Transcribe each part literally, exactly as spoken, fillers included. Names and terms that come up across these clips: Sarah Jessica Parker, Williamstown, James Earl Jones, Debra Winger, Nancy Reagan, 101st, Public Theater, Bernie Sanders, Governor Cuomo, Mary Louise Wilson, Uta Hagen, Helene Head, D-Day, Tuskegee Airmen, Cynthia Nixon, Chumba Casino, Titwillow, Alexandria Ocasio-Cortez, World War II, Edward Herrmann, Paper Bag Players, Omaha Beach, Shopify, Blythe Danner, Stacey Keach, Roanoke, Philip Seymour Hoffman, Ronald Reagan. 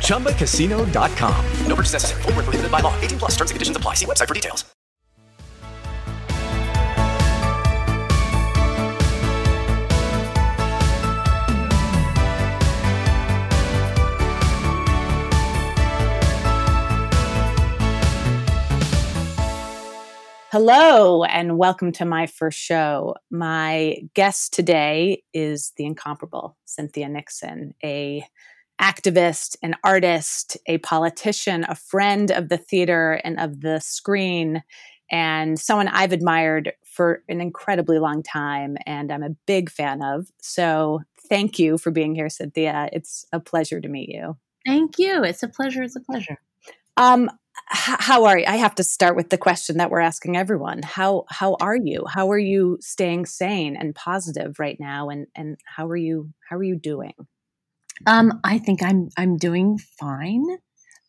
Chumba Casino dot com. No purchase necessary. Void where prohibited by law. eighteen plus terms and conditions apply. See website for details. Hello, and welcome to my first show. My guest today is the incomparable Cynthia Nixon, a activist, an artist, a politician, a friend of the theater and of the screen, and someone I've admired for an incredibly long time and I'm a big fan of. So thank you for being here, Cynthia. It's a pleasure to meet you. Thank you. It's a pleasure. It's a pleasure. Um, h- how are you? I have to start with the question that we're asking everyone. How how are you? How are you staying sane and positive right now? And and how are you how are you doing? Um, I think I'm, I'm doing fine.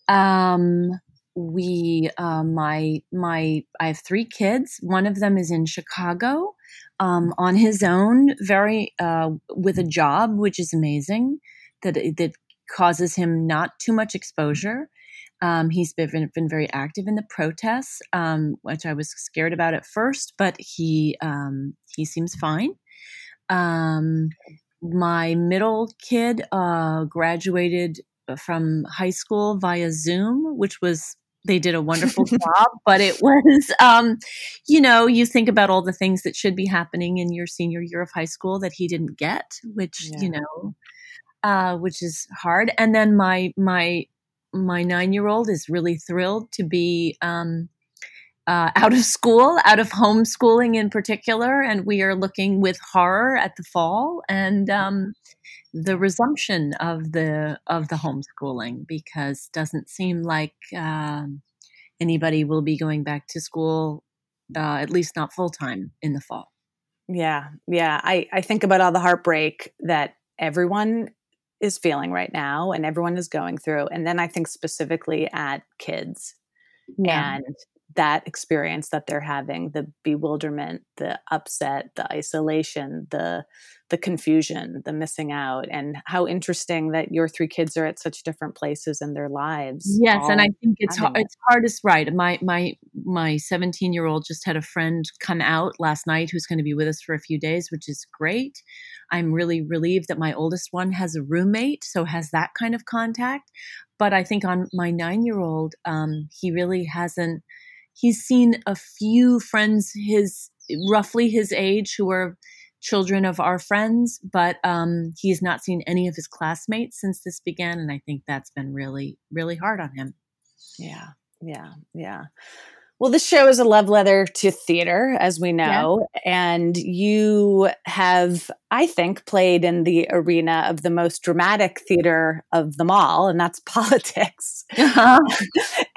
Um, we, uh, my, my, I have three kids. One of them is in Chicago, um, on his own, very, uh, with a job, which is amazing that, that causes him not too much exposure. Um, he's been, been very active in the protests, um, which I was scared about at first, but he, um, he seems fine. Um, My middle kid uh, graduated from high school via Zoom, which was, they did a wonderful job, but it was, um, you know, you think about all the things that should be happening in your senior year of high school that he didn't get, which, yeah. you know, uh, which is hard. And then my, my, my nine-year-old is really thrilled to be um, Uh, out of school, out of homeschooling in particular, and we are looking with horror at the fall and um, the resumption of the of the homeschooling, because doesn't seem like uh, anybody will be going back to school, uh, at least not full time in the fall. Yeah, yeah. I, I think about all the heartbreak that everyone is feeling right now, and everyone is going through, and then I think specifically at kids, yeah. and. That experience that they're having, the bewilderment, the upset, the isolation, the the confusion, the missing out, and how interesting that your three kids are at such different places in their lives. Yes, and I think it's hard, it. it's hardest, right. My my my seventeen-year-old just had a friend come out last night who's going to be with us for a few days, which is great. I'm really relieved that my oldest one has a roommate, so has that kind of contact. But I think on my nine-year-old, um, he really hasn't. He's seen a few friends his roughly his age who are children of our friends, but um, he's not seen any of his classmates since this began. And I think that's been really, really hard on him. Yeah, yeah, yeah. Well, this show is a love letter to theater, as we know, yeah. and you have, I think, played in the arena of the most dramatic theater of them all, and that's politics. Uh-huh.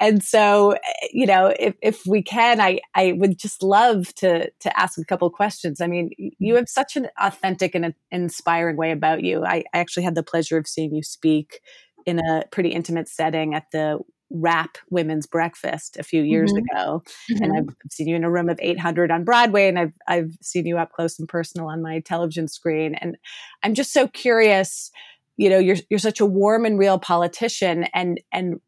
And so, you know, if, if we can, I, I would just love to to ask a couple of questions. I mean, you have such an authentic and an inspiring way about you. I, I actually had the pleasure of seeing you speak in a pretty intimate setting at the Rap Women's Breakfast a few years mm-hmm. ago. Mm-hmm. And I've seen you in a room of eight hundred on Broadway, and I've, I've seen you up close and personal on my television screen. And I'm just so curious, you know, you're, you're such a warm and real politician. And, and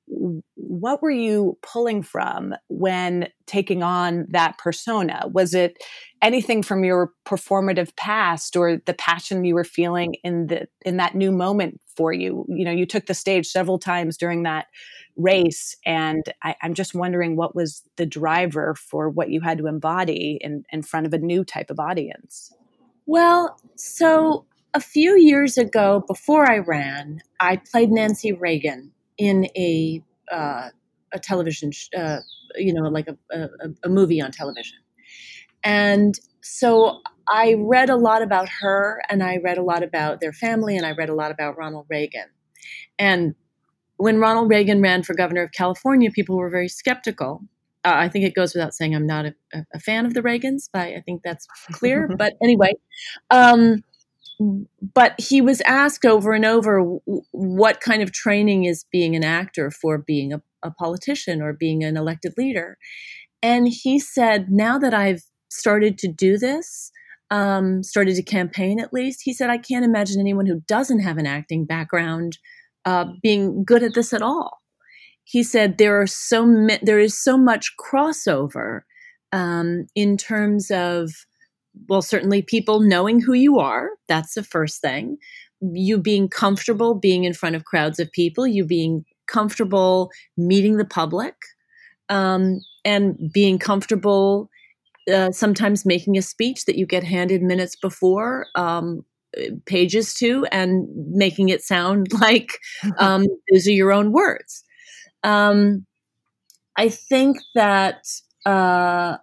what were you pulling from when taking on that persona? Was it anything from your performative past or the passion you were feeling in the in that new moment for you? You know, you took the stage several times during that race, and I, I'm just wondering what was the driver for what you had to embody in, in front of a new type of audience? Well, so a few years ago, before I ran, I played Nancy Reagan in a uh, a television, sh- uh, you know, like a, a, a movie on television. And so I read a lot about her, and I read a lot about their family, and I read a lot about Ronald Reagan. And when Ronald Reagan ran for governor of California, people were very skeptical. Uh, I think it goes without saying I'm not a, a fan of the Reagans, but I think that's clear. But anyway, um, but he was asked over and over w- what kind of training is being an actor for being a, a politician or being an elected leader. And he said, now that I've started to do this, um, started to campaign at least, he said, I can't imagine anyone who doesn't have an acting background uh, being good at this at all. He said there are so mi- there is so much crossover um, in terms of, well, certainly people knowing who you are. That's the first thing. You being comfortable being in front of crowds of people, you being comfortable meeting the public, um, and being comfortable uh, sometimes making a speech that you get handed minutes before, um, pages to, and making it sound like um, those are your own words. Um, I think that, uh,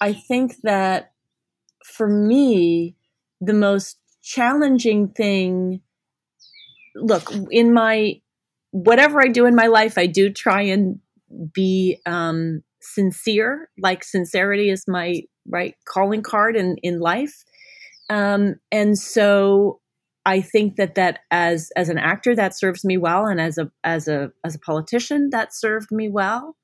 I think that for me, the most challenging thing, look, in my, whatever I do in my life, I do try and be, um, sincere, like sincerity is my right calling card in, in life. Um, and so I think that that as as an actor that serves me well, and as a as a as a politician that served me well.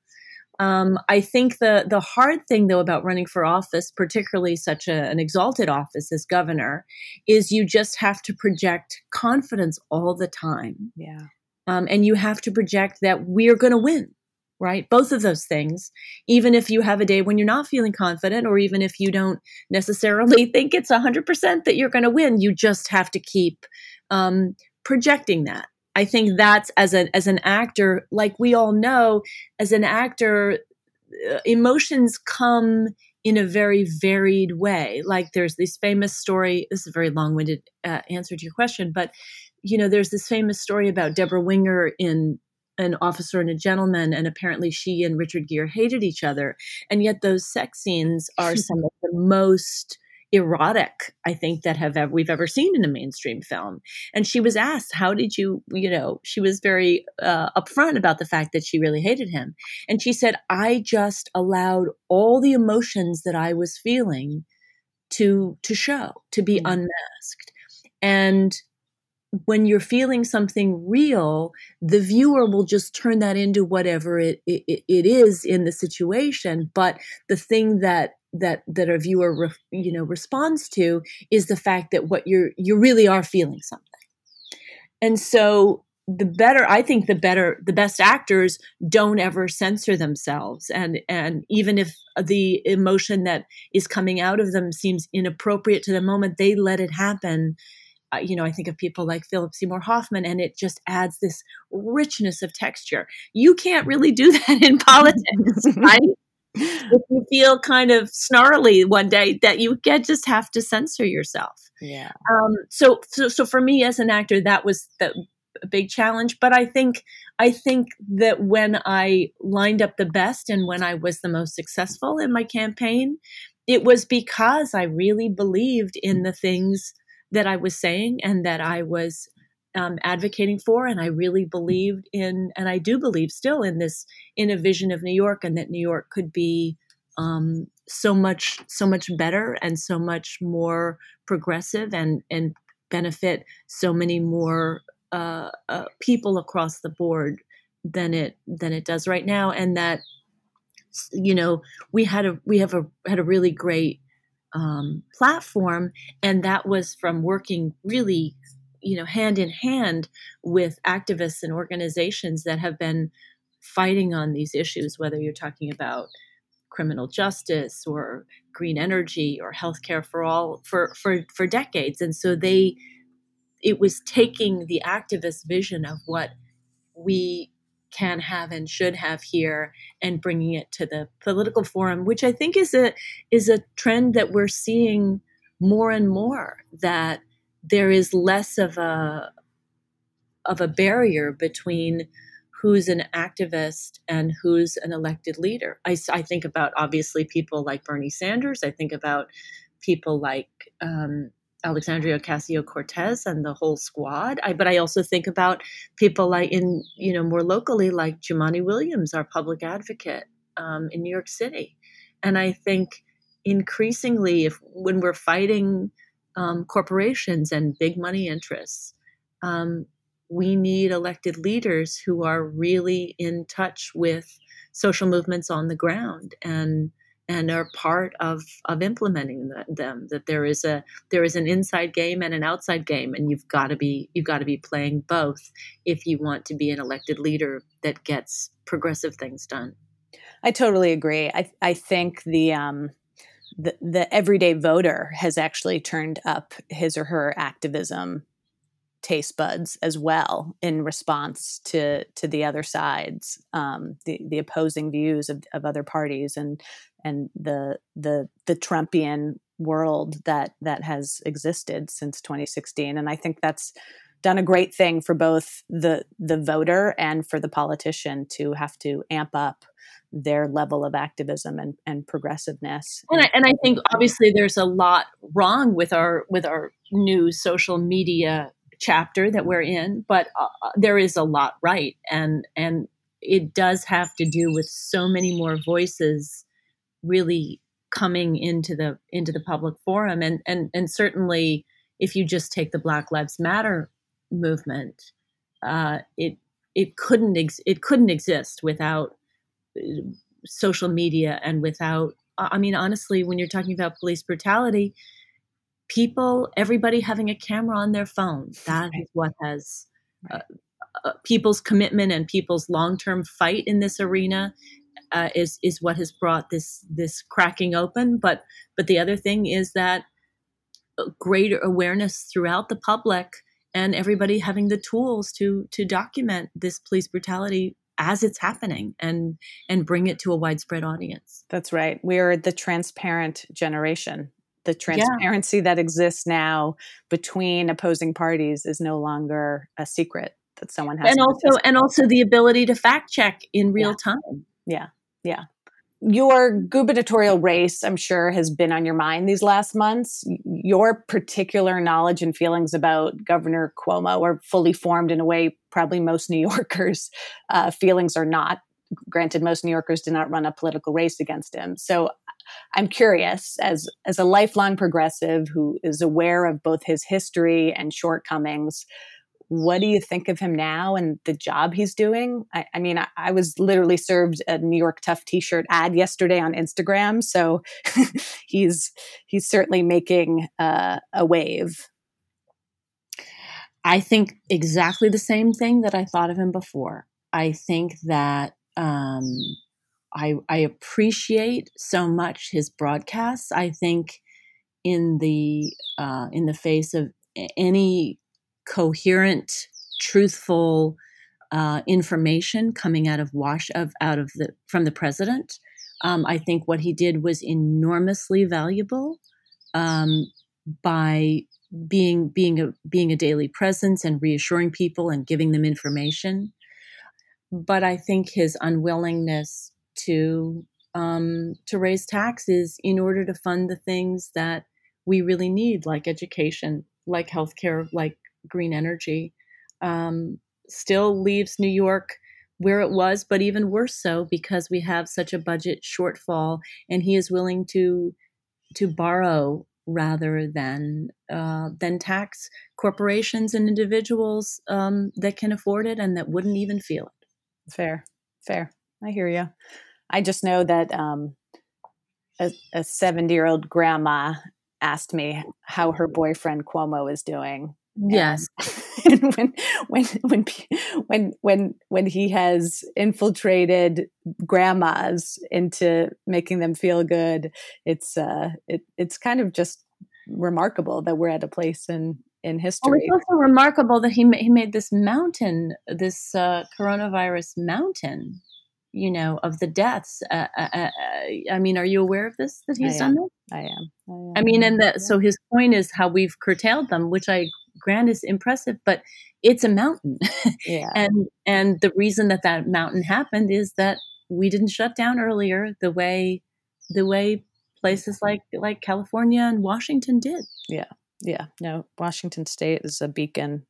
Um, I think the the hard thing though about running for office, particularly such a, an exalted office as governor, is you just have to project confidence all the time. Yeah, um, and you have to project that we're going to win, right? Both of those things, even if you have a day when you're not feeling confident, or even if you don't necessarily think it's one hundred percent that you're going to win, you just have to keep um, projecting that. I think that's, as an as an actor, like we all know, as an actor, emotions come in a very varied way. Like there's this famous story, this is a very long-winded uh, answer to your question, but you know, there's this famous story about Debra Winger in An Officer and a Gentleman, and apparently she and Richard Gere hated each other. And yet those sex scenes are some of the most erotic, I think, that have ever, we've ever seen in a mainstream film. And she was asked, how did you, you know, she was very uh, upfront about the fact that she really hated him. And she said, I just allowed all the emotions that I was feeling to, to show, to be mm-hmm. unmasked. And when you're feeling something real, the viewer will just turn that into whatever it, it, it is in the situation. But the thing that that that a viewer re, you know responds to is the fact that what you're you really are feeling something. And so the better, I think, the better, the best actors don't ever censor themselves, and and even if the emotion that is coming out of them seems inappropriate to the moment, they let it happen. You know, I think of people like Philip Seymour Hoffman, and it just adds this richness of texture. You can't really do that in politics, right? If you feel kind of snarly one day, that you get just have to censor yourself. Yeah. Um, so, so, so for me as an actor, that was the big challenge. But I think, I think that when I lined up the best and when I was the most successful in my campaign, it was because I really believed in the things that I was saying and that I was um, advocating for. And I really believed in, and I do believe still in this, in a vision of New York, and that New York could be um, so much, so much better and so much more progressive, and, and benefit so many more uh, uh, people across the board than it, than it does right now. And that, you know, we had a, we have a, had a really great Um, platform, and that was from working really, you know, hand in hand with activists and organizations that have been fighting on these issues, whether you're talking about criminal justice or green energy or healthcare for all for, for, for decades. And so they, it was taking the activist vision of what we can have and should have here and bringing it to the political forum, which I think is a, is a trend that we're seeing more and more, that there is less of a, of a barrier between who's an activist and who's an elected leader. I, I think about, obviously, people like Bernie Sanders. I think about people like um, Alexandria Ocasio-Cortez and the whole squad. I, but I also think about people like in, you know, more locally, like Jumaane Williams, our public advocate um, in New York City. And I think increasingly, if when we're fighting um, corporations and big money interests, um, we need elected leaders who are really in touch with social movements on the ground and and are part of of implementing the, them. That there is a there is an inside game and an outside game, and you've got to be you've got to be playing both if you want to be an elected leader that gets progressive things done. I totally agree. I I think the um the, the everyday voter has actually turned up his or her activism taste buds as well in response to to the other sides, um, the the opposing views of, of other parties, and and the the the Trumpian world that that has existed since twenty sixteen. And I think that's done a great thing for both the the voter and for the politician to have to amp up their level of activism and, and progressiveness. And I, and I think obviously there's a lot wrong with our with our new social media chapter that we're in, but uh, there is a lot right, and and it does have to do with so many more voices really coming into the into the public forum, and and and certainly if you just take the Black Lives Matter movement, uh, it it couldn't ex- it couldn't exist without social media and without. I mean, honestly, when you're talking about police brutality, people, everybody having a camera on their phone, that is what has uh, uh, people's commitment and people's long-term fight in this arena uh, is is what has brought this this cracking open. But but the other thing is that greater awareness throughout the public and everybody having the tools to to document this police brutality as it's happening and and bring it to a widespread audience. That's right. We are the transparent generation. The transparency yeah. that exists now between opposing parties is no longer a secret that someone has. And also, and also the ability to fact check in real yeah. time. Yeah. Yeah. Your gubernatorial race, I'm sure, has been on your mind these last months. Your particular knowledge and feelings about Governor Cuomo are fully formed in a way probably most New Yorkers' uh, feelings are not. Granted, most New Yorkers did not run a political race against him. So I'm curious, as as a lifelong progressive who is aware of both his history and shortcomings, what do you think of him now and the job he's doing? I, I mean, I, I was literally served a New York Tough T-shirt ad yesterday on Instagram, so he's he's certainly making uh, a wave. I think exactly the same thing that I thought of him before. I think that. Um, I, I appreciate so much his broadcasts. I think in the uh, in the face of any coherent, truthful uh, information coming out of wash of out of the from the president, um, I think what he did was enormously valuable um, by being being a being a daily presence and reassuring people and giving them information. But I think his unwillingness to um, to raise taxes in order to fund the things that we really need, like education, like healthcare, like green energy, um, still leaves New York where it was, but even worse so because we have such a budget shortfall, and he is willing to to borrow rather than uh, than tax corporations and individuals um, that can afford it and that wouldn't even feel it. Fair, fair. I hear you. I just know that um, a, a seventy-year-old grandma asked me how her boyfriend Cuomo is doing. Yes. And when when when when when when he has infiltrated grandmas into making them feel good, it's uh it it's kind of just remarkable that we're at a place in in history. Well, it's also remarkable that he ma- he made this mountain, this uh, coronavirus mountain, you know, of the deaths. Uh, uh, uh, I mean, are you aware of this, that he's I done that? I am. I am. I mean, and that, so his point is how we've curtailed them, which I grant is impressive, but it's a mountain. Yeah. And, and the reason that that mountain happened is that we didn't shut down earlier the way, the way places like, like California and Washington did. Yeah. Yeah. No, Washington State is a beacon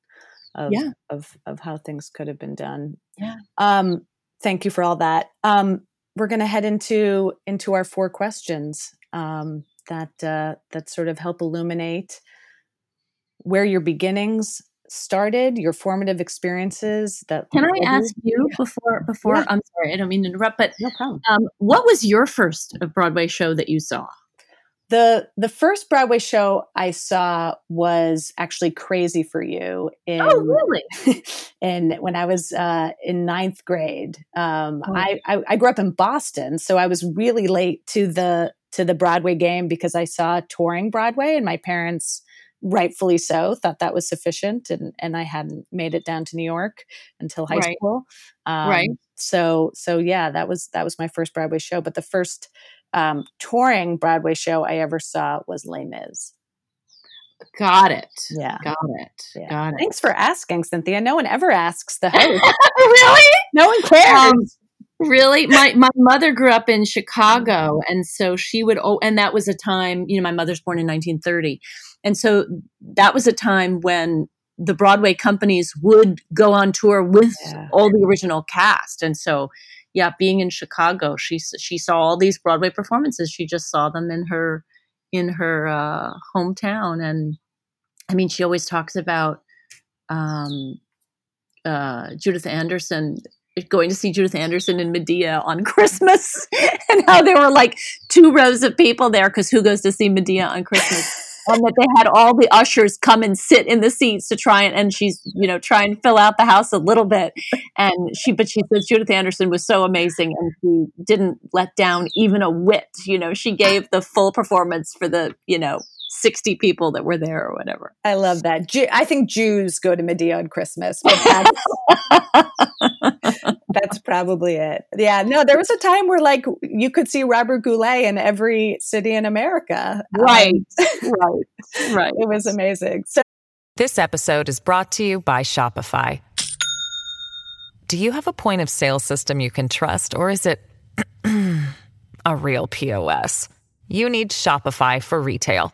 of, yeah. of, of how things could have been done. Yeah. Um, Thank you for all that. Um, we're going to head into into our four questions um, that uh, that sort of help illuminate where your beginnings started, your formative experiences. That can I ask you before before yeah. I'm sorry, I don't mean to interrupt, but no problem. Um, what was your first Broadway show that you saw? The the first Broadway show I saw was actually Crazy for You. In, oh, really? And when I was uh, in ninth grade, um, oh. I, I I grew up in Boston, so I was really late to the to the Broadway game because I saw touring Broadway, and my parents, rightfully so, thought that was sufficient, and and I hadn't made it down to New York until high right. school. Um, right. So so yeah, that was that was my first Broadway show, but the first. Um, touring Broadway show I ever saw was Les Mis. Got it. Yeah. Got it. Yeah. Got it. Thanks for asking, Cynthia. No one ever asks the host. Really? No one cares. Um, really? My my mother grew up in Chicago, and so she would, oh, and that was a time, you know, my mother's born in nineteen thirty. And so that was a time when the Broadway companies would go on tour with yeah. all the original cast. And so yeah, being in Chicago, she she saw all these Broadway performances. She just saw them in her in her uh, hometown, and I mean, she always talks about um, uh, Judith Anderson, going to see Judith Anderson in Medea on Christmas, and how there were like two rows of people there because who goes to see Medea on Christmas? And that they had all the ushers come and sit in the seats to try and, and she's, you know, try and fill out the house a little bit. And she, but she says Judith Anderson was so amazing and she didn't let down even a whit. You know, she gave the full performance for the, you know, sixty people that were there or whatever. I love that. Ju- I think Jews go to Medea on Christmas. But that's, that's probably it. Yeah. No, there was a time where like you could see Robert Goulet in every city in America. Right. Um, right. Right. It was amazing. So- this episode is brought to you by Shopify. Do you have a point of sale system you can trust, or is it a real P O S? You need Shopify for retail.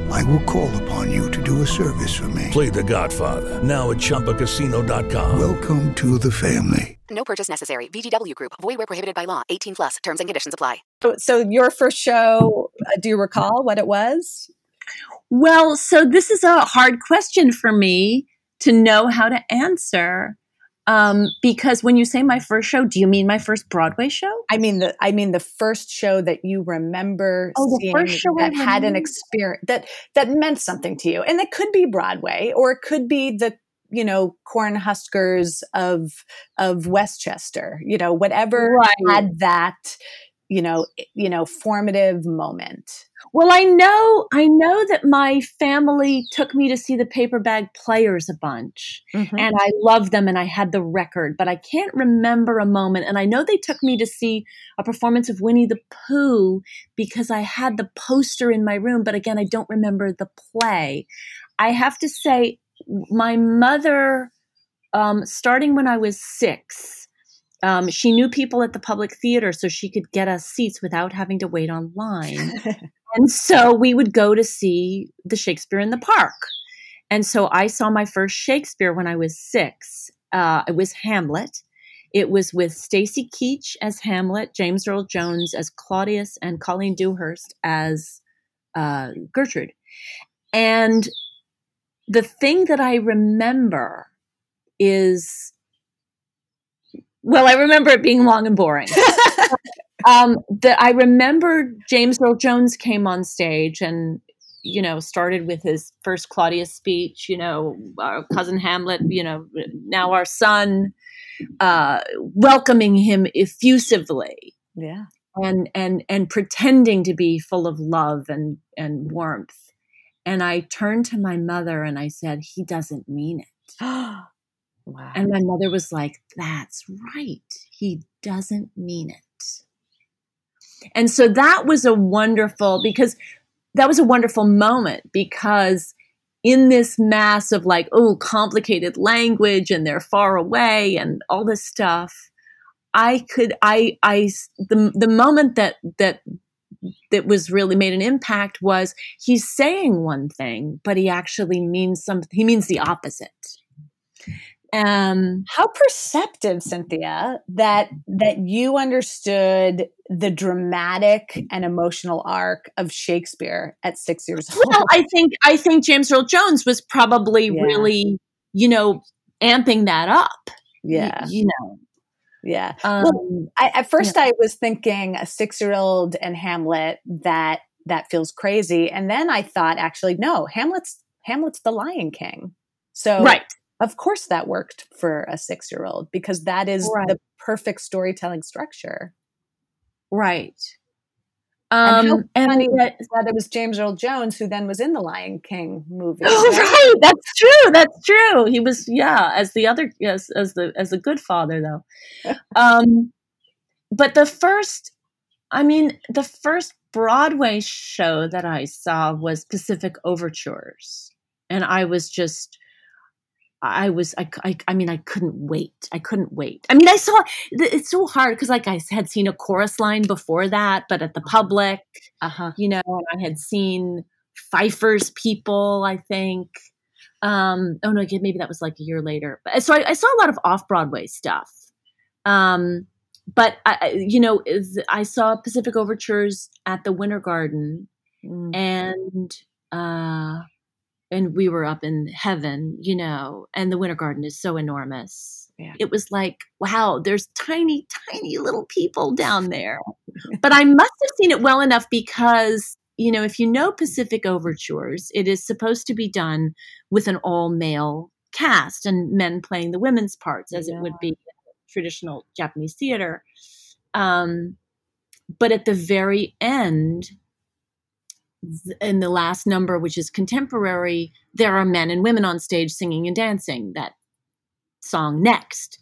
I will call upon you to do a service for me. Play The Godfather now at Chumba Casino dot com. Welcome to the family. No purchase necessary. V G W Group. Void where prohibited by law. eighteen plus. Terms and conditions apply. So, so your first show, uh, do you recall what it was? Well, so this is a hard question for me to know how to answer, um, because when you say my first show, do you mean my first Broadway show? I mean the I mean the first show that you remember oh, seeing that had an experience that that meant something to you, and it could be Broadway or it could be the you know Cornhuskers of of Westchester, you know whatever right. had that. you know, you know, formative moment. Well, I know, I know that my family took me to see the Paper Bag Players a bunch, mm-hmm. and I loved them and I had the record, but I can't remember a moment. And I know they took me to see a performance of Winnie the Pooh because I had the poster in my room, but again, I don't remember the play. I have to say my mother, um, starting when I was six, Um, she knew people at the Public Theater, so she could get us seats without having to wait online. And so we would go to see the Shakespeare in the Park. And so I saw my first Shakespeare when I was six. Uh, it was Hamlet. It was with Stacey Keach as Hamlet, James Earl Jones as Claudius, and Colleen Dewhurst as uh, Gertrude. And the thing that I remember is, well, I remember it being long and boring. um, the, I remember James Earl Jones came on stage and, you know, started with his first Claudius speech, you know, our cousin Hamlet, you know, now our son, uh, welcoming him effusively. Yeah. And, and, and pretending to be full of love and, and warmth. And I turned to my mother and I said, he doesn't mean it. Wow. And my mother was like, that's right. He doesn't mean it. And so that was a wonderful, because that was a wonderful moment, because in this mass of like, oh, complicated language and they're far away and all this stuff, I could, I, I, the, the moment that, that, that was really made an impact was he's saying one thing, but he actually means something. He means the opposite. Um, how perceptive, Cynthia, that that you understood the dramatic and emotional arc of Shakespeare at six years old. Well, I think I think James Earl Jones was probably yeah. really, you know, amping that up. Yeah, you, you know. Yeah. Um, well, I, at first, yeah. I was thinking a six-year-old and Hamlet. That that feels crazy. And then I thought, actually, no, Hamlet's Hamlet's the Lion King. So right. Of course that worked for a six-year-old, because that is right. the perfect storytelling structure. Right. Um, and how funny and that, that it was James Earl Jones who then was in the Lion King movie. Oh, right? right. That's true. That's true. He was, yeah, as the other, as, as the, as the good father though. um, but the first, I mean, the first Broadway show that I saw was Pacific Overtures. And I was just, I was, I, I, I mean, I couldn't wait. I couldn't wait. I mean, I saw, it's so hard because like I had seen A Chorus Line before that, but at the Public, uh-huh. you know, and I had seen Pfeiffer's People, I think. Um, oh no, maybe that was like a year later. But, so I, I saw a lot of off-Broadway stuff. Um, but I, you know, I saw Pacific Overtures at the Winter Garden mm. and, uh, and we were up in heaven, you know, and the Winter Garden is so enormous. Yeah. It was like, wow, there's tiny, tiny little people down there. But I must have seen it well enough because, you know, if you know Pacific Overtures, it is supposed to be done with an all-male cast and men playing the women's parts, as yeah. it would be in traditional Japanese theater. Um, but at the very end, in the last number, which is contemporary, there are men and women on stage singing and dancing that song next.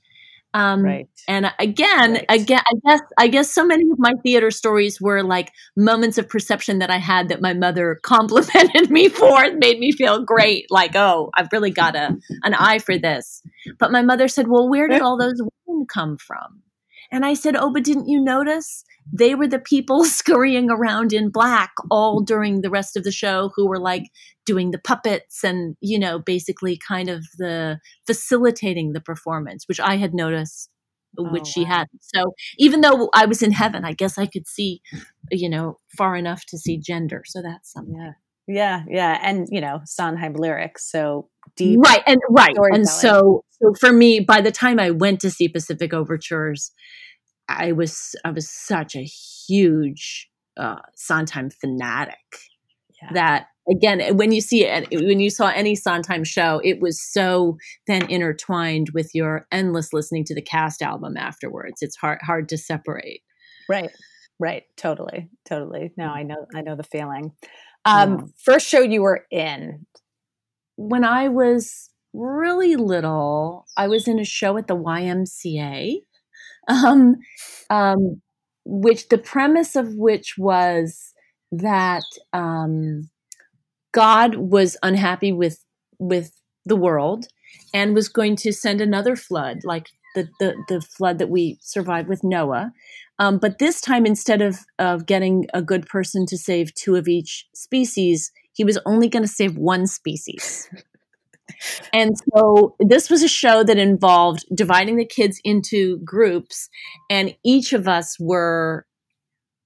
Um, right. And again, right. again, I guess, I guess so many of my theater stories were like moments of perception that I had that my mother complimented me for and made me feel great. Like, oh, I've really got a, an eye for this. But my mother said, well, where did all those women come from? And I said, oh, but didn't you notice? They were the people scurrying around in black all during the rest of the show who were like doing the puppets and, you know, basically kind of the facilitating the performance, which I had noticed, oh, which wow. she hadn't. So even though I was in heaven, I guess I could see, you know, far enough to see gender. So that's something. Yeah. Yeah. Yeah. And, you know, Sondheim lyrics. So deep. Right. And right. And so, so for me, by the time I went to see Pacific Overtures, I was I was such a huge uh, Sondheim fanatic yeah. that again when you see it when you saw any Sondheim show, it was so then intertwined with your endless listening to the cast album afterwards. It's hard hard to separate. Right, right, totally, totally. No, I know I know the feeling. Um, yeah. First show you were in when I was really little, I was in a show at the Y M C A. Um, um, which the premise of which was that um, God was unhappy with with the world and was going to send another flood, like the the, the flood that we survived with Noah. Um, but this time, instead of, of getting a good person to save two of each species, he was only going to save one species. And so this was a show that involved dividing the kids into groups, and each of us were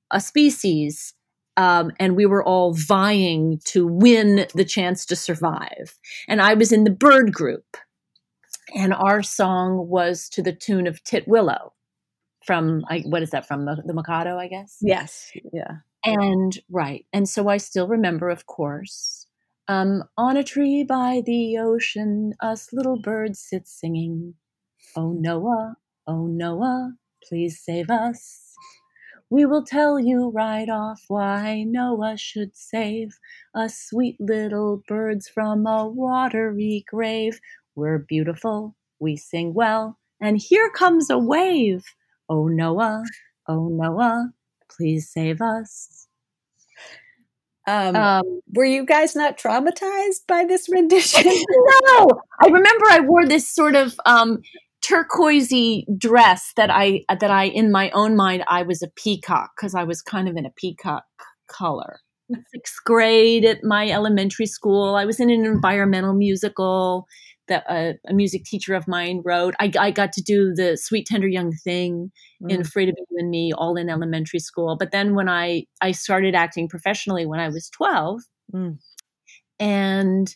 a species, um, and we were all vying to win the chance to survive. And I was in the bird group, and our song was to the tune of Titwillow from, I, what is that, from the, the Mikado, I guess? Yes. Yeah. And, right. And so I still remember, of course, Um, on a tree by the ocean, us little birds sit singing. Oh, Noah, oh, Noah, please save us. We will tell you right off why Noah should save us sweet little birds from a watery grave. We're beautiful, we sing well, and here comes a wave. Oh, Noah, oh, Noah, please save us. Um, um, were you guys not traumatized by this rendition? No, I remember I wore this sort of um, turquoisey dress that I that I in my own mind I was a peacock, because I was kind of in a peacock color. Sixth grade at my elementary school, I was in an environmental musical that uh, a music teacher of mine wrote. I, I got to do the Sweet Tender Young Thing mm. in Afraid of You and Me, all in elementary school. But then when I, I started acting professionally when I was twelve. Mm. And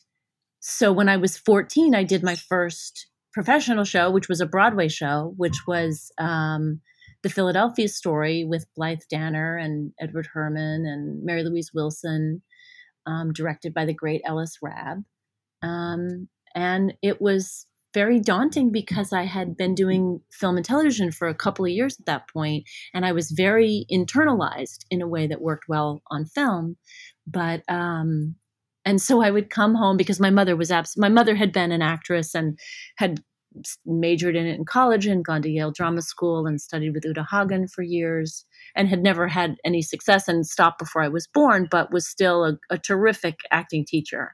so when I was fourteen, I did my first professional show, which was a Broadway show, which was um, The Philadelphia Story with Blythe Danner and Edward Herrmann and Mary Louise Wilson, um, directed by the great Ellis Rabb. Um, And it was very daunting because I had been doing film and television for a couple of years at that point, and I was very internalized in a way that worked well on film. But um, and so I would come home because my mother was abs- my mother had been an actress and had majored in it in college and gone to Yale Drama School and studied with Uta Hagen for years and had never had any success and stopped before I was born, but was still a, a terrific acting teacher.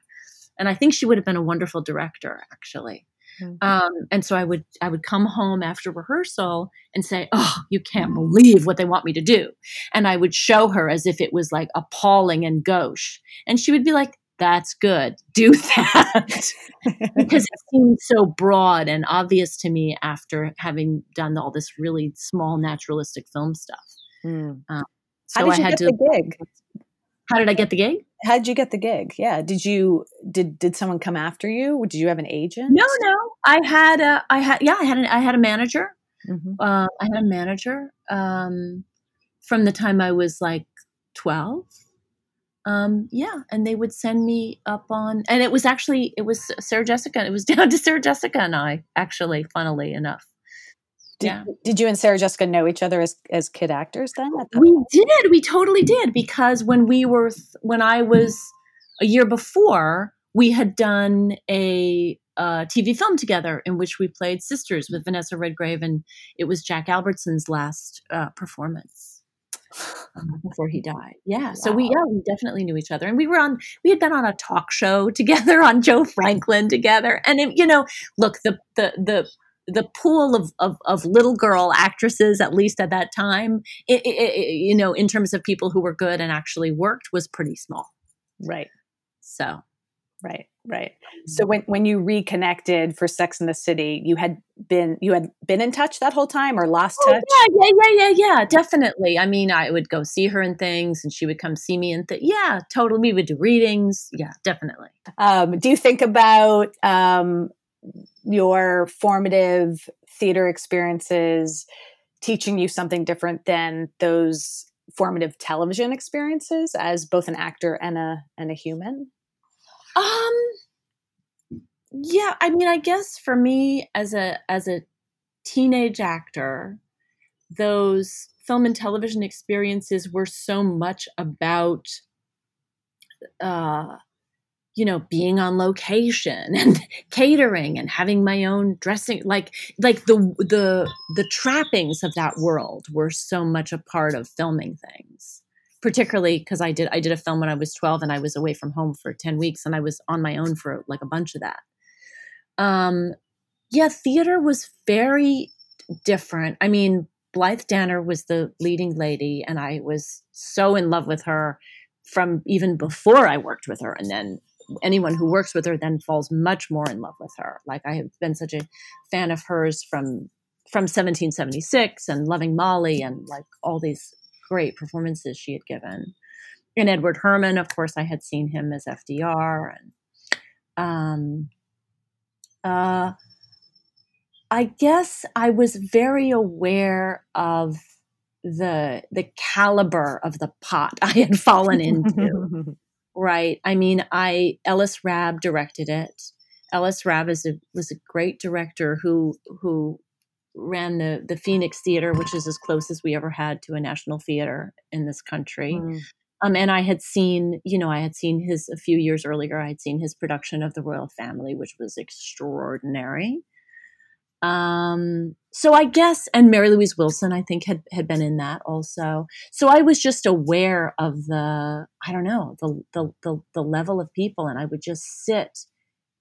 And I think she would have been a wonderful director, actually. Mm-hmm. Um, and so I would I would come home after rehearsal and say, oh, you can't believe what they want me to do. And I would show her as if it was like appalling and gauche. And she would be like, that's good. Do that. Because it seemed so broad and obvious to me after having done all this really small naturalistic film stuff. Mm. Um, so How did you I had get to, the gig? How did I get the gig? How did you get the gig? Yeah. Did you, did, did someone come after you? Did you have an agent? No, no. I had a, I had, yeah, I had an, I had a manager. Mm-hmm. Uh, I had a manager, um, from the time I was like twelve. Um, yeah. And they would send me up on, and it was actually, it was Sarah Jessica. It was down to Sarah Jessica and I, actually, funnily enough. Did, yeah. Did you and Sarah Jessica know each other as, as kid actors then? We point? did. We totally did, because when we were th- when I was a year before, we had done a uh, T V film together in which we played sisters with Vanessa Redgrave, and it was Jack Albertson's last uh, performance um, before he died. Yeah. Wow. So we yeah we definitely knew each other, and we were on we had been on a talk show together on Joe Franklin together, and it, you know, look the the the. the pool of, of, of little girl actresses, at least at that time, it, it, it, you know, in terms of people who were good and actually worked, was pretty small. Right. So. Right. Right. So when, when you reconnected for Sex and the City, you had been, you had been in touch that whole time, or lost oh, touch? Yeah, yeah, yeah, yeah, yeah, definitely. I mean, I would go see her and things, and she would come see me and th- yeah, totally. We would do readings. Yeah, definitely. Um, do you think about, um, your formative theater experiences teaching you something different than those formative television experiences as both an actor and a and a human? Um yeah, I mean, I guess for me as a as a teenage actor, those film and television experiences were so much about uh you know, being on location and catering and having my own dressing, like, like the, the, the trappings of that world were so much a part of filming things, particularly 'cause I did, I did a film when I was twelve and I was away from home for ten weeks and I was on my own for like a bunch of that. Um, yeah, theater was very different. I mean, Blythe Danner was the leading lady, and I was so in love with her from even before I worked with her. And then anyone who works with her then falls much more in love with her. Like, I have been such a fan of hers from from seventeen seventy-six and Loving Molly and like all these great performances she had given. And Edward Herrmann, of course, I had seen him as F D R. And um, uh, I guess I was very aware of the the caliber of the pot I had fallen into. Right. I mean, I Ellis Rabb directed it. Ellis Rabb is a, was a great director who who ran the the Phoenix Theater, which is as close as we ever had to a national theater in this country. Mm. Um, and I had seen, you know, I had seen his a few years earlier. I had seen his production of The Royal Family, which was extraordinary. Um, so I guess, and Mary Louise Wilson, I think, had had been in that also. So I was just aware of the, I don't know, the the the, the level of people, and I would just sit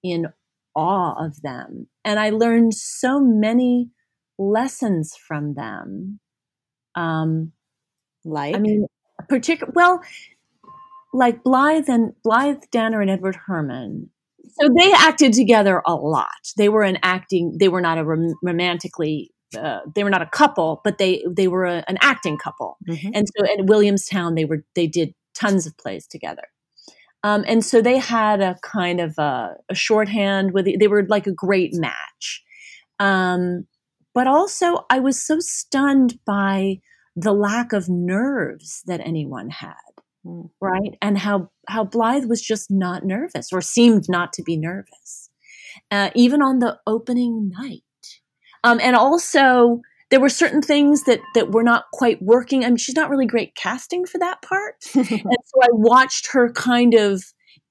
in awe of them. And I learned so many lessons from them. Um, like, I mean. Particular, well, like Blythe and Blythe Danner and Edward Herrmann. So they acted together a lot. They were an acting. They were not a rom- romantically. Uh, they were not a couple, but they they were a, an acting couple. Mm-hmm. And so at Williamstown, they were they did tons of plays together. Um, and so they had a kind of a, a shorthand with. They were like a great match. Um, but also, I was so stunned by the lack of nerves that anyone had, right? And how, how Blythe was just not nervous, or seemed not to be nervous, uh, even on the opening night. Um, and also there were certain things that, that were not quite working. I mean, she's not really great casting for that part. And so I watched her kind of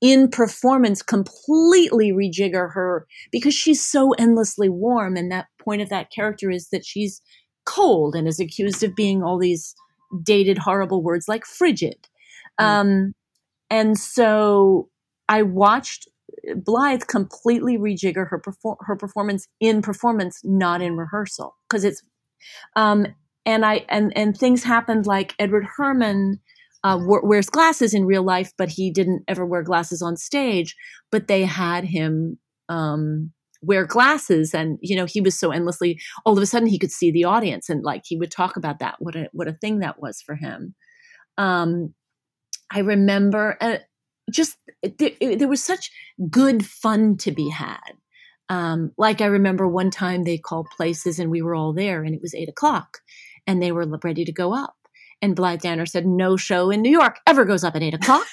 in performance completely rejigger her, because she's so endlessly warm. And that point of that character is that she's cold and is accused of being all these dated, horrible words like frigid. Um, and so I watched Blythe completely rejigger her, perfor- her performance in performance, not in rehearsal. Cause it's, um, and I, and, and things happened, like Edward Herrmann uh, w- wears glasses in real life, but he didn't ever wear glasses on stage, but they had him, um, wear glasses. And, you know, he was so endlessly, all of a sudden he could see the audience, and like, he would talk about that, what a, what a thing that was for him. Um, I remember uh, just, it, it, there was such good fun to be had. Um, like I remember one time they called places and we were all there, and it was eight o'clock and they were ready to go up. And Blythe Danner said, "No show in New York ever goes up at eight o'clock.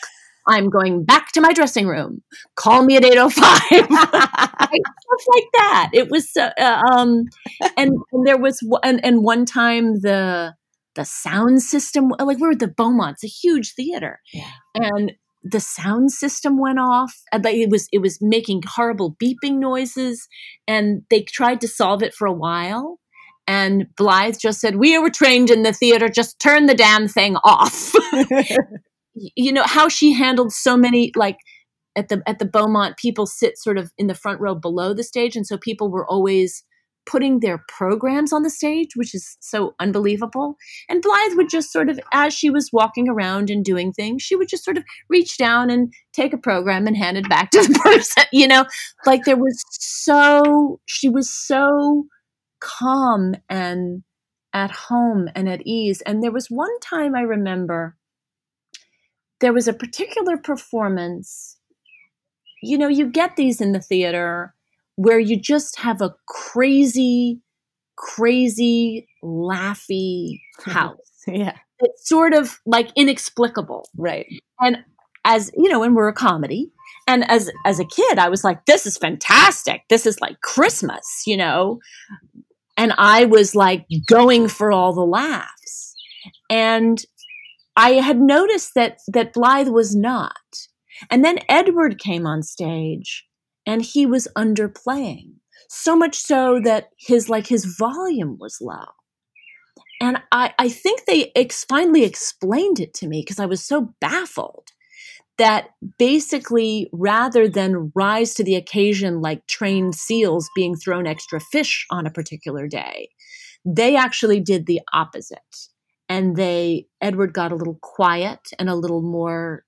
I'm going back to my dressing room. Call me at eight oh five. Stuff like that. It was, uh, um, and, and there was, and, and one time the the sound system, like we were at the Beaumont, it's a huge theater, yeah. And the sound system went off. Like it was, it was making horrible beeping noises, and they tried to solve it for a while. And Blythe just said, "We were trained in the theater. Just turn the damn thing off." You know, how she handled so many, like at the at the Beaumont, people sit sort of in the front row below the stage. And so people were always putting their programs on the stage, which is so unbelievable. And Blythe would just sort of, as she was walking around and doing things, she would just sort of reach down and take a program and hand it back to the person, you know, like there was so, she was so calm and at home and at ease. And there was one time I remember, there was a particular performance, you know, you get these in the theater where you just have a crazy, crazy, laughy house. Yeah. It's sort of like inexplicable. Right. And as, you know, and we're a comedy. And as, as a kid, I was like, this is fantastic. This is like Christmas, you know. And I was like going for all the laughs. And I had noticed that that Blythe was not. And then Edward came on stage and he was underplaying, so much so that his like his volume was low. And I, I think they ex- finally explained it to me, because I was so baffled, that basically rather than rise to the occasion like trained seals being thrown extra fish on a particular day, They actually did the opposite. And they, Edward got a little quiet and a little more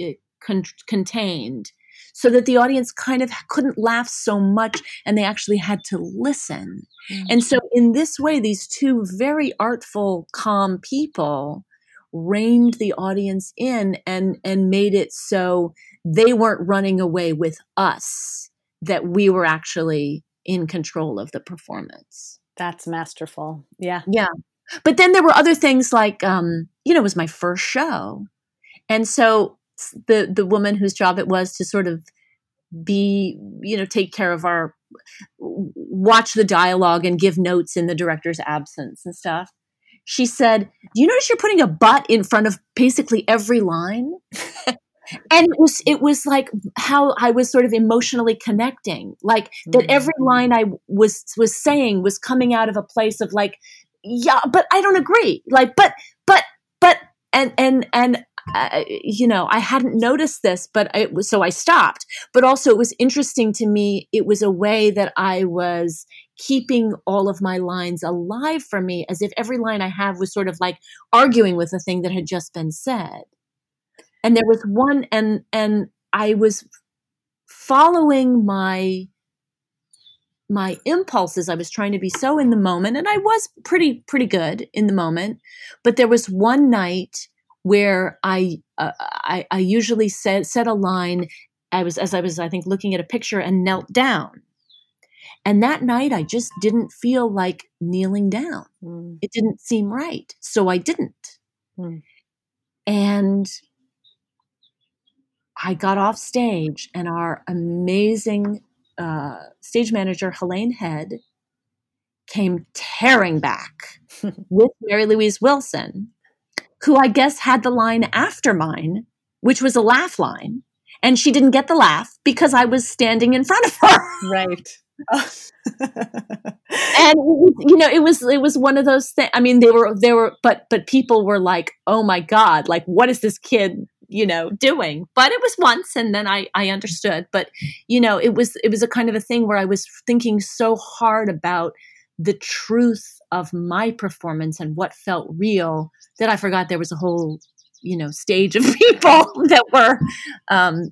uh, con- contained so that the audience kind of couldn't laugh so much and they actually had to listen. Mm-hmm. And so in this way, these two very artful, calm people reined the audience in and, and made it so they weren't running away with us, that we were actually in control of the performance. That's masterful. Yeah. Yeah. But then there were other things like, um, you know, it was my first show. And so the the woman whose job it was to sort of be, you know, take care of our, watch the dialogue and give notes in the director's absence and stuff. She said, do you notice you're putting a but in front of basically every line? And it was it was like how I was sort of emotionally connecting, like that every line I was was saying was coming out of a place of like, yeah, but I don't agree. Like, but, but, but, and, and, and, uh, you know, I hadn't noticed this, but it was, so I stopped. But also it was interesting to me. It was a way that I was keeping all of my lines alive for me, as if every line I have was sort of like arguing with the thing that had just been said. And there was one, and, and I was following my my impulses. I was trying to be so in the moment, and I was pretty, pretty good in the moment. But there was one night where I, uh, I, I usually said, said a line. I was, as I was, I think, looking at a picture and knelt down. And that night I just didn't feel like kneeling down. Mm. It didn't seem right. So I didn't. Mm. And I got off stage, and our amazing Uh, stage manager Helene Head came tearing back with Mary Louise Wilson, who I guess had the line after mine, which was a laugh line, and she didn't get the laugh because I was standing in front of her. Right. Oh. And you know, it was it was one of those things. I mean, they were they were, but but people were like, "Oh my God! Like, what is this kid?" you know, doing, but it was once. And then I, I understood, but you know, it was, it was a kind of a thing where I was thinking so hard about the truth of my performance and what felt real that I forgot there was a whole, you know, stage of people that were, um,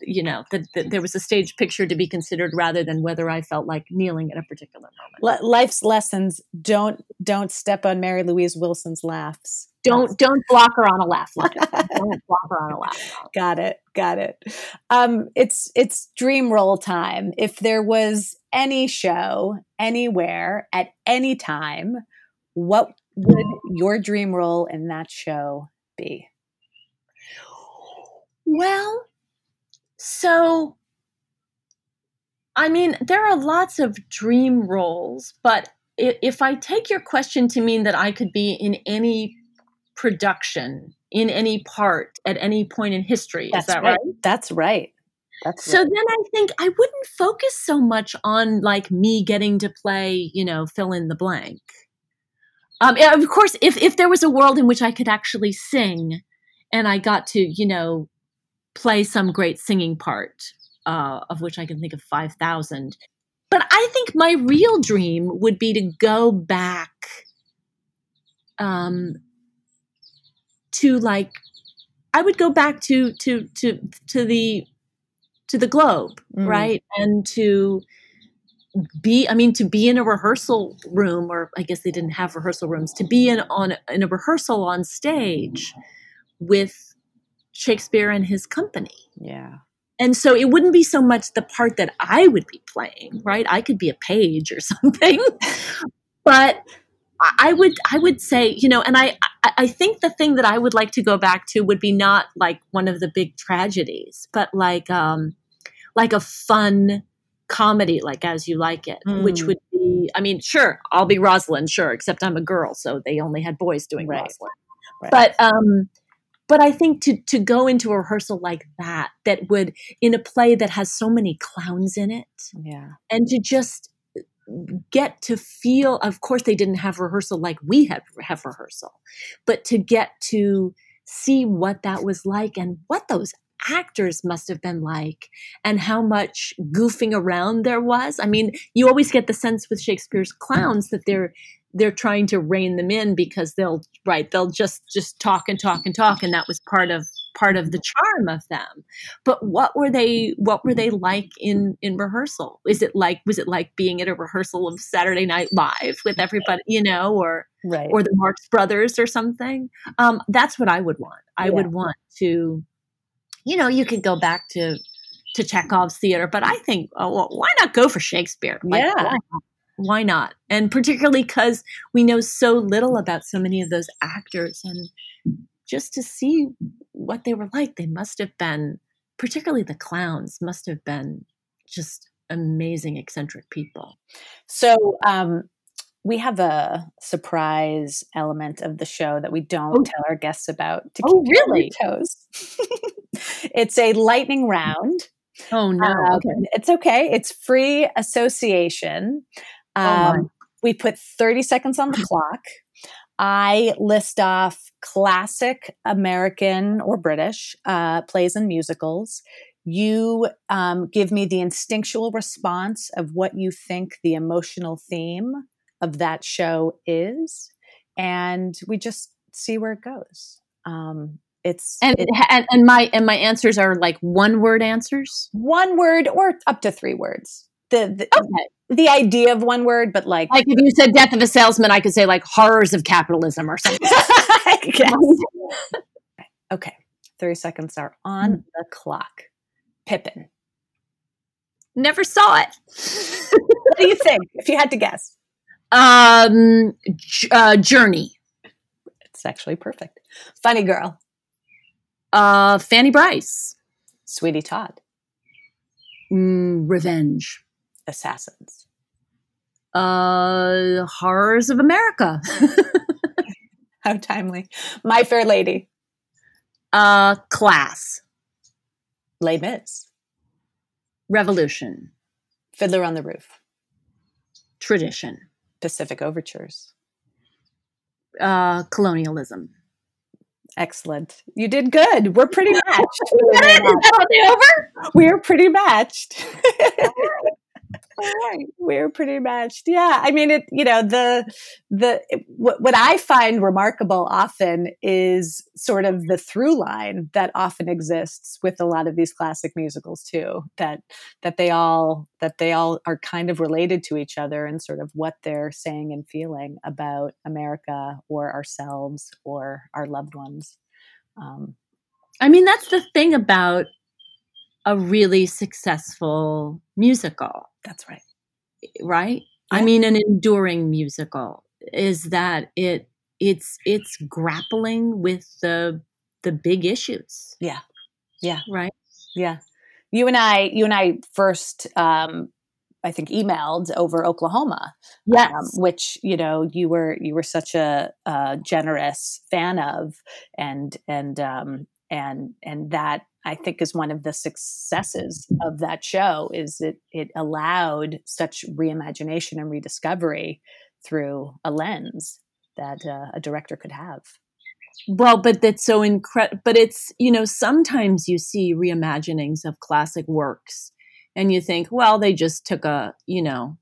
you know, that, that there was a stage picture to be considered rather than whether I felt like kneeling at a particular moment. Life's lessons. Don't, don't step on Mary Louise Wilson's laughs. Don't don't block her on a laugh line. Don't block her on a laugh line. Got it. Got it. Um, it's it's dream roll time. If there was any show anywhere at any time, what would your dream role in that show be? Well, so I mean, there are lots of dream roles, but if I take your question to mean that I could be in any production in any part at any point in history. That's Is that right? right? That's right. That's so right. Then I think I wouldn't focus so much on like me getting to play, you know, fill in the blank. Um, and of course, if, if there was a world in which I could actually sing and I got to, you know, play some great singing part, uh, of which I can think of five thousand. But I think my real dream would be to go back, um, to like, I would go back to to to to the to the Globe, mm. right? And to be, I mean, to be in a rehearsal room, or I guess they didn't have rehearsal rooms, to be in on in a rehearsal on stage with Shakespeare and his company. Yeah. And so it wouldn't be so much the part that I would be playing, right? I could be a page or something, but I would, I would say, you know, and I, I think the thing that I would like to go back to would be not like one of the big tragedies, but like, um, like a fun comedy, like As You Like It, mm. which would be, I mean, sure, I'll be Rosalind, sure, except I'm a girl, so they only had boys doing right. Rosalind. Right. But, um, but I think to to go into a rehearsal like that, that would in a play that has so many clowns in it, yeah, and to just get to feel, of course they didn't have rehearsal like we had have rehearsal, but to get to see what that was like and what those actors must have been like and how much goofing around there was. I mean, you always get the sense with Shakespeare's clowns that they're they're trying to rein them in because they'll, right, they'll just, just talk and talk and talk. And that was part of, part of the charm of them. But what were they, what were they like in, in rehearsal? Is it like, was it like being at a rehearsal of Saturday Night Live with everybody, you know, or, right. or the Marx Brothers or something? Um, that's what I would want. I yeah. would want to, you know, you could go back to, to Chekhov's theater, but I think, oh, well, why not go for Shakespeare? Like, yeah. Why not? Why not? And particularly because we know so little about so many of those actors, and just to see what they were like, they must have been, particularly the clowns, must have been just amazing, eccentric people. So um, we have a surprise element of the show that we don't oh. tell our guests about. To oh, really? Toes. It's a lightning round. Oh, no. Um, okay. It's okay. It's free association. Um, oh we put thirty seconds on the clock. I list off classic American or British uh, plays and musicals. You um, give me the instinctual response of what you think the emotional theme of that show is. And we just see where it goes. Um, it's and, it, and and my and my answers are like one word answers, one word or up to three words. The the, okay. the idea of one word, but like like if you said "Death of a Salesman," I could say like "Horrors of Capitalism" or something. Okay, thirty seconds are on mm-hmm. the clock. Pippin. Never saw it. What do you think? If you had to guess, um, uh, Journey. It's actually perfect. Funny Girl. Uh, Fanny Bryce. Sweetie Todd. Mm, Revenge. Assassins. Uh, Horrors of America. How timely. My Fair Lady. Uh, Class. Les Mis. Revolution. Fiddler on the Roof. Tradition. Pacific Overtures. Uh, Colonialism. Excellent. You did good. We're pretty matched. Is that over? We're pretty matched. All right. We're pretty matched. Yeah. I mean, it, you know, the, the, what, what I find remarkable often is sort of the through line that often exists with a lot of these classic musicals too, that, that they all, that they all are kind of related to each other and sort of what they're saying and feeling about America or ourselves or our loved ones. Um, I mean, that's the thing about a really successful musical. That's right. Right? Yeah. I mean, an enduring musical is that it it's it's grappling with the the big issues. Yeah. Yeah. Right? Yeah. You and I you and I first um I think emailed over Oklahoma. Yes. Um, which, you know, you were you were such a uh generous fan of, and and um and and that I think is one of the successes of that show is that it allowed such reimagination and rediscovery through a lens that uh, a director could have. Well, but that's so incredible. But it's, you know, sometimes you see reimaginings of classic works and you think, well, they just took a, you know,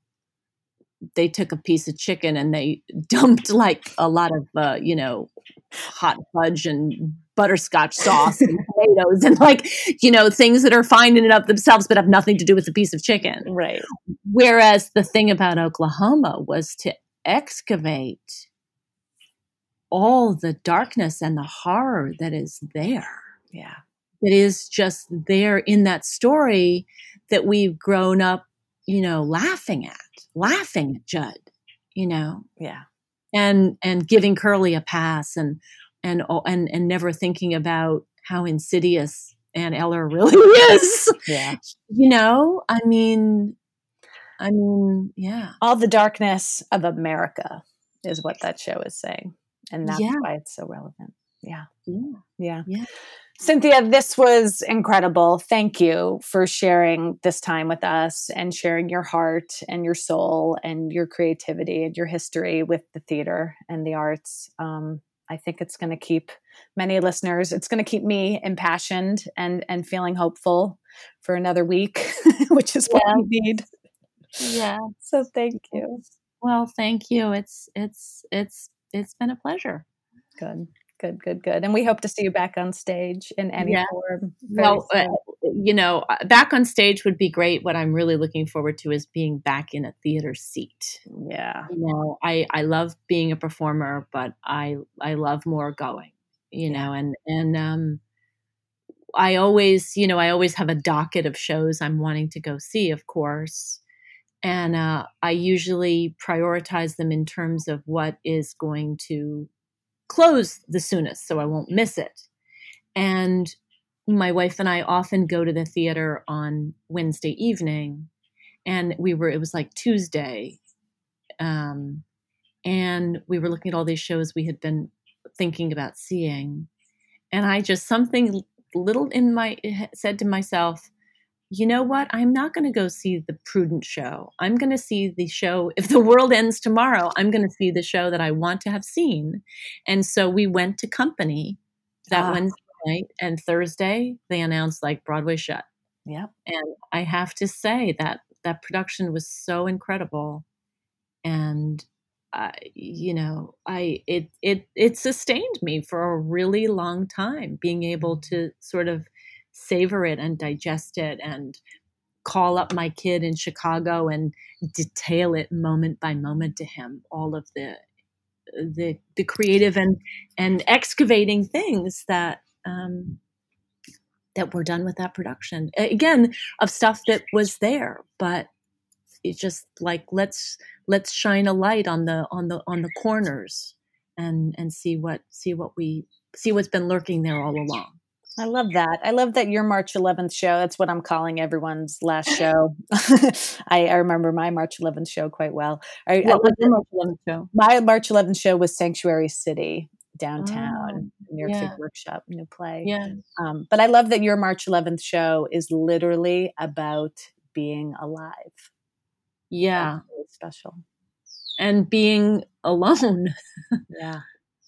they took a piece of chicken and they dumped like a lot of, uh, you know, hot fudge and butterscotch sauce and potatoes and like, you know, things that are fine in and of themselves, but have nothing to do with the piece of chicken. Right. Whereas the thing about Oklahoma was to excavate all the darkness and the horror that is there. Yeah. It is just there in that story that we've grown up, you know, laughing at, laughing at Judd, you know? Yeah. And, and giving Curly a pass and, And, and and never thinking about how insidious Ann Eller really is. Yeah. You know, I mean, I mean, yeah. All the darkness of America is what that show is saying. And that's yeah. why it's so relevant. Yeah. Yeah. Yeah. Yeah. Cynthia, this was incredible. Thank you for sharing this time with us and sharing your heart and your soul and your creativity and your history with the theater and the arts. Um, I think it's going to keep many listeners, it's going to keep me impassioned and, and feeling hopeful for another week, which is yeah. what we need. Yeah. So thank you. Well, thank you. It's it's it's it's been a pleasure. Good. Good, good, good. And we hope to see you back on stage in any yeah. form. Well, uh, you know, back on stage would be great. What I'm really looking forward to is being back in a theater seat. Yeah. You know, I, I love being a performer, but I I love more going, you yeah. know, and, and um, I always, you know, I always have a docket of shows I'm wanting to go see, of course. And uh, I usually prioritize them in terms of what is going to close the soonest, so I won't miss it. And my wife and I often go to the theater on Wednesday evening, and we were, it was like Tuesday. Um, and we were looking at all these shows we had been thinking about seeing. And I just, something little in my, said to myself, you know what? I'm not going to go see the prudent show. I'm going to see the show. If the world ends tomorrow, I'm going to see the show that I want to have seen. And so we went to Company that ah. Wednesday night, and Thursday they announced like Broadway shut. Yeah. And I have to say that that production was so incredible. And uh, you know, I, it, it, it sustained me for a really long time, being able to sort of savor it and digest it and call up my kid in Chicago and detail it moment by moment to him, all of the the, the creative and, and excavating things that um, that were done with that production. Again, of stuff that was there, but it's just like let's let's shine a light on the on the on the corners and and see what see what we see what's been lurking there all along. I love that. I love that your March eleventh show, that's what I'm calling everyone's last show. I, I remember my March eleventh show quite well. I, what I was your March eleventh show? My March eleventh show was Sanctuary City, downtown, oh, New York City yeah. Workshop, new play. Yeah. Um, but I love that your March eleventh show is literally about being alive. Yeah. That's really special. And being alone. yeah.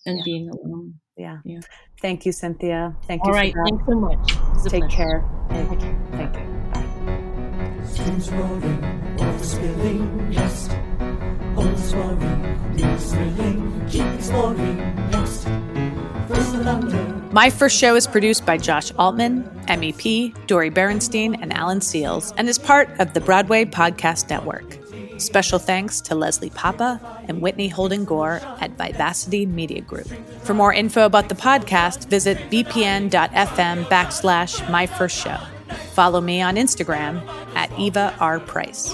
And yeah. being alone. Yeah. yeah. Thank you, Cynthia. Thank All you. All right. For thanks so much. Take care. Take, Take care. Thank you. Bye. Steam's rolling, water spilling, yes. Old swirling, new swirling, keep exploring, yes. First London. My First Show is produced by Josh Altman, M E P, Dory Berenstein, and Alan Seals, and is part of the Broadway Podcast Network. Special thanks to Leslie Papa and Whitney Holden Gore at Vivacity Media Group. For more info about the podcast, visit bpn.fm backslash myfirstshow. Follow me on Instagram at Eva R. Price.